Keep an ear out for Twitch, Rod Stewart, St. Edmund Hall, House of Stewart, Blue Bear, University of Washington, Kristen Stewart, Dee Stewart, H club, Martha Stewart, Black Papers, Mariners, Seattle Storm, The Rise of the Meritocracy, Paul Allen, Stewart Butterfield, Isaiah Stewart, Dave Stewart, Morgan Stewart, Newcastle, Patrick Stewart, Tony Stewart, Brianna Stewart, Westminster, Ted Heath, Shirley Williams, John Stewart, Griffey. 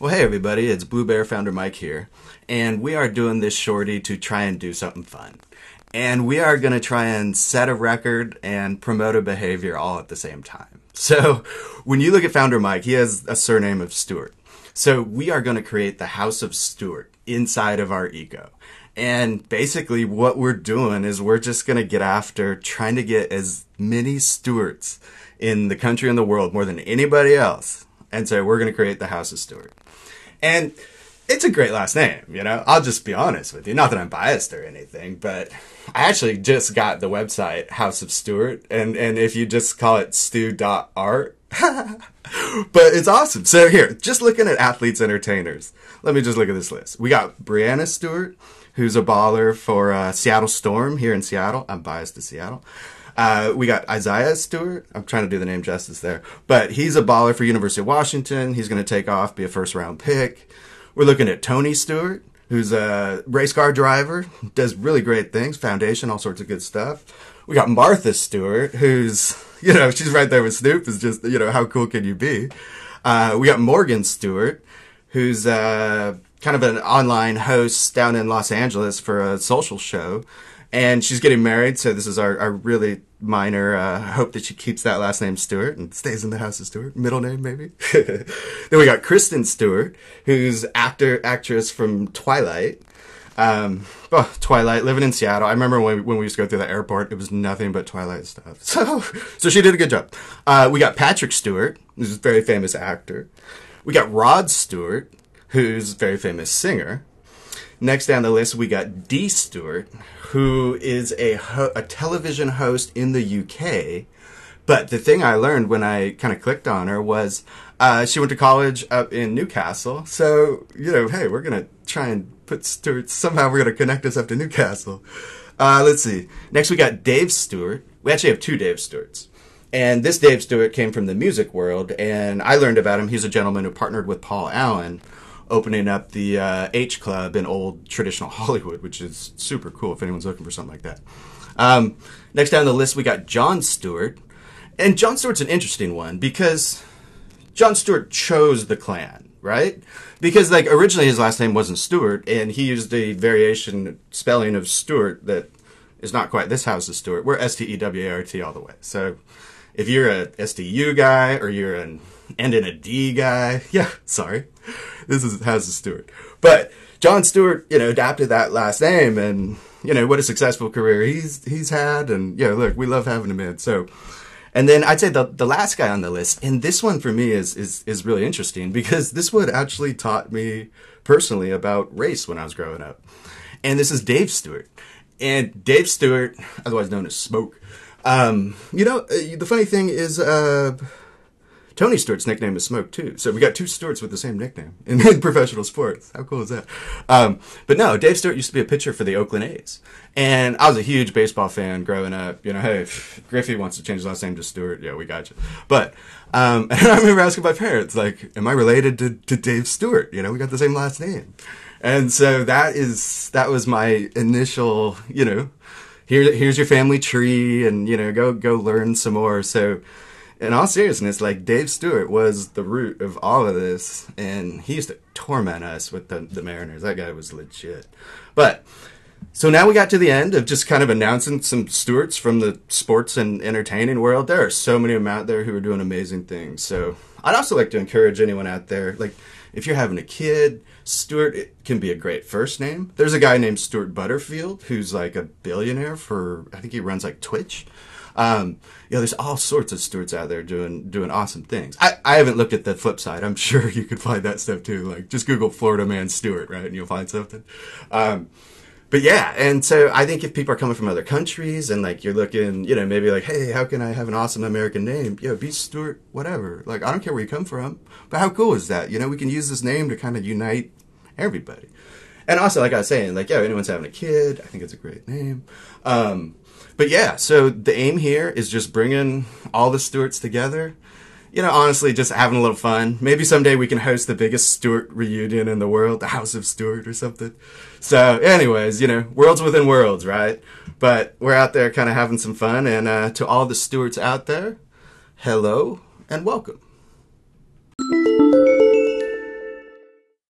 Well, hey everybody, it's Blue Bear founder Mike here, and we are doing this shorty to try and do something fun. And we are going to try and set a record and promote a behavior all at the same time. So when you look at founder Mike, he has a surname of Stewart. So we are going to create the House of Stewart inside of our eco. And basically what we're doing is we're just going to get after trying to get as many Stewarts in the country and the world more than anybody else. And so we're going to create the House of Stewart. And it's a great last name, you know? I'll just be honest with you. Not that I'm biased or anything, but I actually just got the website House of Stewart, and if you just call it stew.art, but it's awesome. So here, just looking at athletes, entertainers. Let me just look at this list. We got Brianna Stewart, who's a baller for Seattle Storm here in Seattle. I'm biased to Seattle. We got Isaiah Stewart. I'm trying to do the name justice there, but he's a baller for University of Washington. He's going to take off, be a first-round pick. We're looking at Tony Stewart, who's a race car driver, does really great things, foundation, all sorts of good stuff. We got Martha Stewart, who's, you know, she's right there with Snoop, is just, you know, how cool can you be? We got Morgan Stewart, who's kind of an online host down in Los Angeles for a social show. And she's getting married, so this is our really minor hope that she keeps that last name Stewart and stays in the House of Stewart. Middle name, maybe. Then we got Kristen Stewart, who's actress from Twilight. Oh, Twilight, living in Seattle. I remember when we used to go through the airport, it was nothing but Twilight stuff. So she did a good job. We got Patrick Stewart, who's a very famous actor. We got Rod Stewart, who's a very famous singer. Next down the list, we got Dee Stewart, who is a television host in the UK. But the thing I learned when I kind of clicked on her was she went to college up in Newcastle. So, you know, hey, we're going to try and put Stewart, somehow we're going to connect us up to Newcastle. Let's see. Next, we got Dave Stewart. We actually have two Dave Stewarts. And this Dave Stewart came from the music world, and I learned about him. He's a gentleman who partnered with Paul Allen, opening up the H Club in old traditional Hollywood, which is super cool if anyone's looking for something like that. Next down the list, we got John Stewart. And John Stewart's an interesting one because John Stewart chose the clan, right? Because like originally his last name wasn't Stewart, and he used a variation spelling of Stewart that is not quite this House of Stewart. We're S-T-E-W-A-R-T all the way. So if you're a STU guy or you're an end in a D guy, yeah, sorry. This is House of Stewart. But John Stewart, you know, adapted that last name, and, you know, what a successful career he's had. And, you know, look, we love having him in. So, and then I'd say the last guy on the list, and this one for me is really interesting because this one actually taught me personally about race when I was growing up. And this is Dave Stewart. And Dave Stewart, otherwise known as Smoke, you know, the funny thing is, Tony Stewart's nickname is Smoke, too. So we got two Stewarts with the same nickname in professional sports. How cool is that? But no, Dave Stewart used to be a pitcher for the Oakland A's. And I was a huge baseball fan growing up. You know, hey, if Griffey wants to change his last name to Stewart, yeah, we got you. But and I remember asking my parents, like, am I related to Dave Stewart? You know, we got the same last name. And so that was my initial, you know, here's your family tree and, you know, go learn some more. So in all seriousness, like, Dave Stewart was the root of all of this, and he used to torment us with the Mariners. That guy was legit. But so now we got to the end of just kind of announcing some Stewarts from the sports and entertaining world. There are so many of them out there who are doing amazing things. So I'd also like to encourage anyone out there, like, if you're having a kid, Stewart can be a great first name. There's a guy named Stewart Butterfield who's like a billionaire for, I think he runs like Twitch. You know, there's all sorts of Stewarts out there doing awesome things. I haven't looked at the flip side. I'm sure you could find that stuff too. Like, just Google Florida man Stewart, right? And you'll find something. But yeah, and so I think if people are coming from other countries and like you're looking, you know, maybe like, hey, how can I have an awesome American name? You know, be Stewart, whatever. Like, I don't care where you come from, but how cool is that? You know, we can use this name to kind of unite everybody. And also, like I was saying, like, yeah, anyone's having a kid, I think it's a great name. But yeah, so the aim here is just bringing all the Stewarts together. You know, honestly, just having a little fun. Maybe someday we can host the biggest Stewart reunion in the world, the House of Stewart or something. So anyways, you know, worlds within worlds, right? But we're out there kind of having some fun. And to all the Stewarts out there, hello and welcome.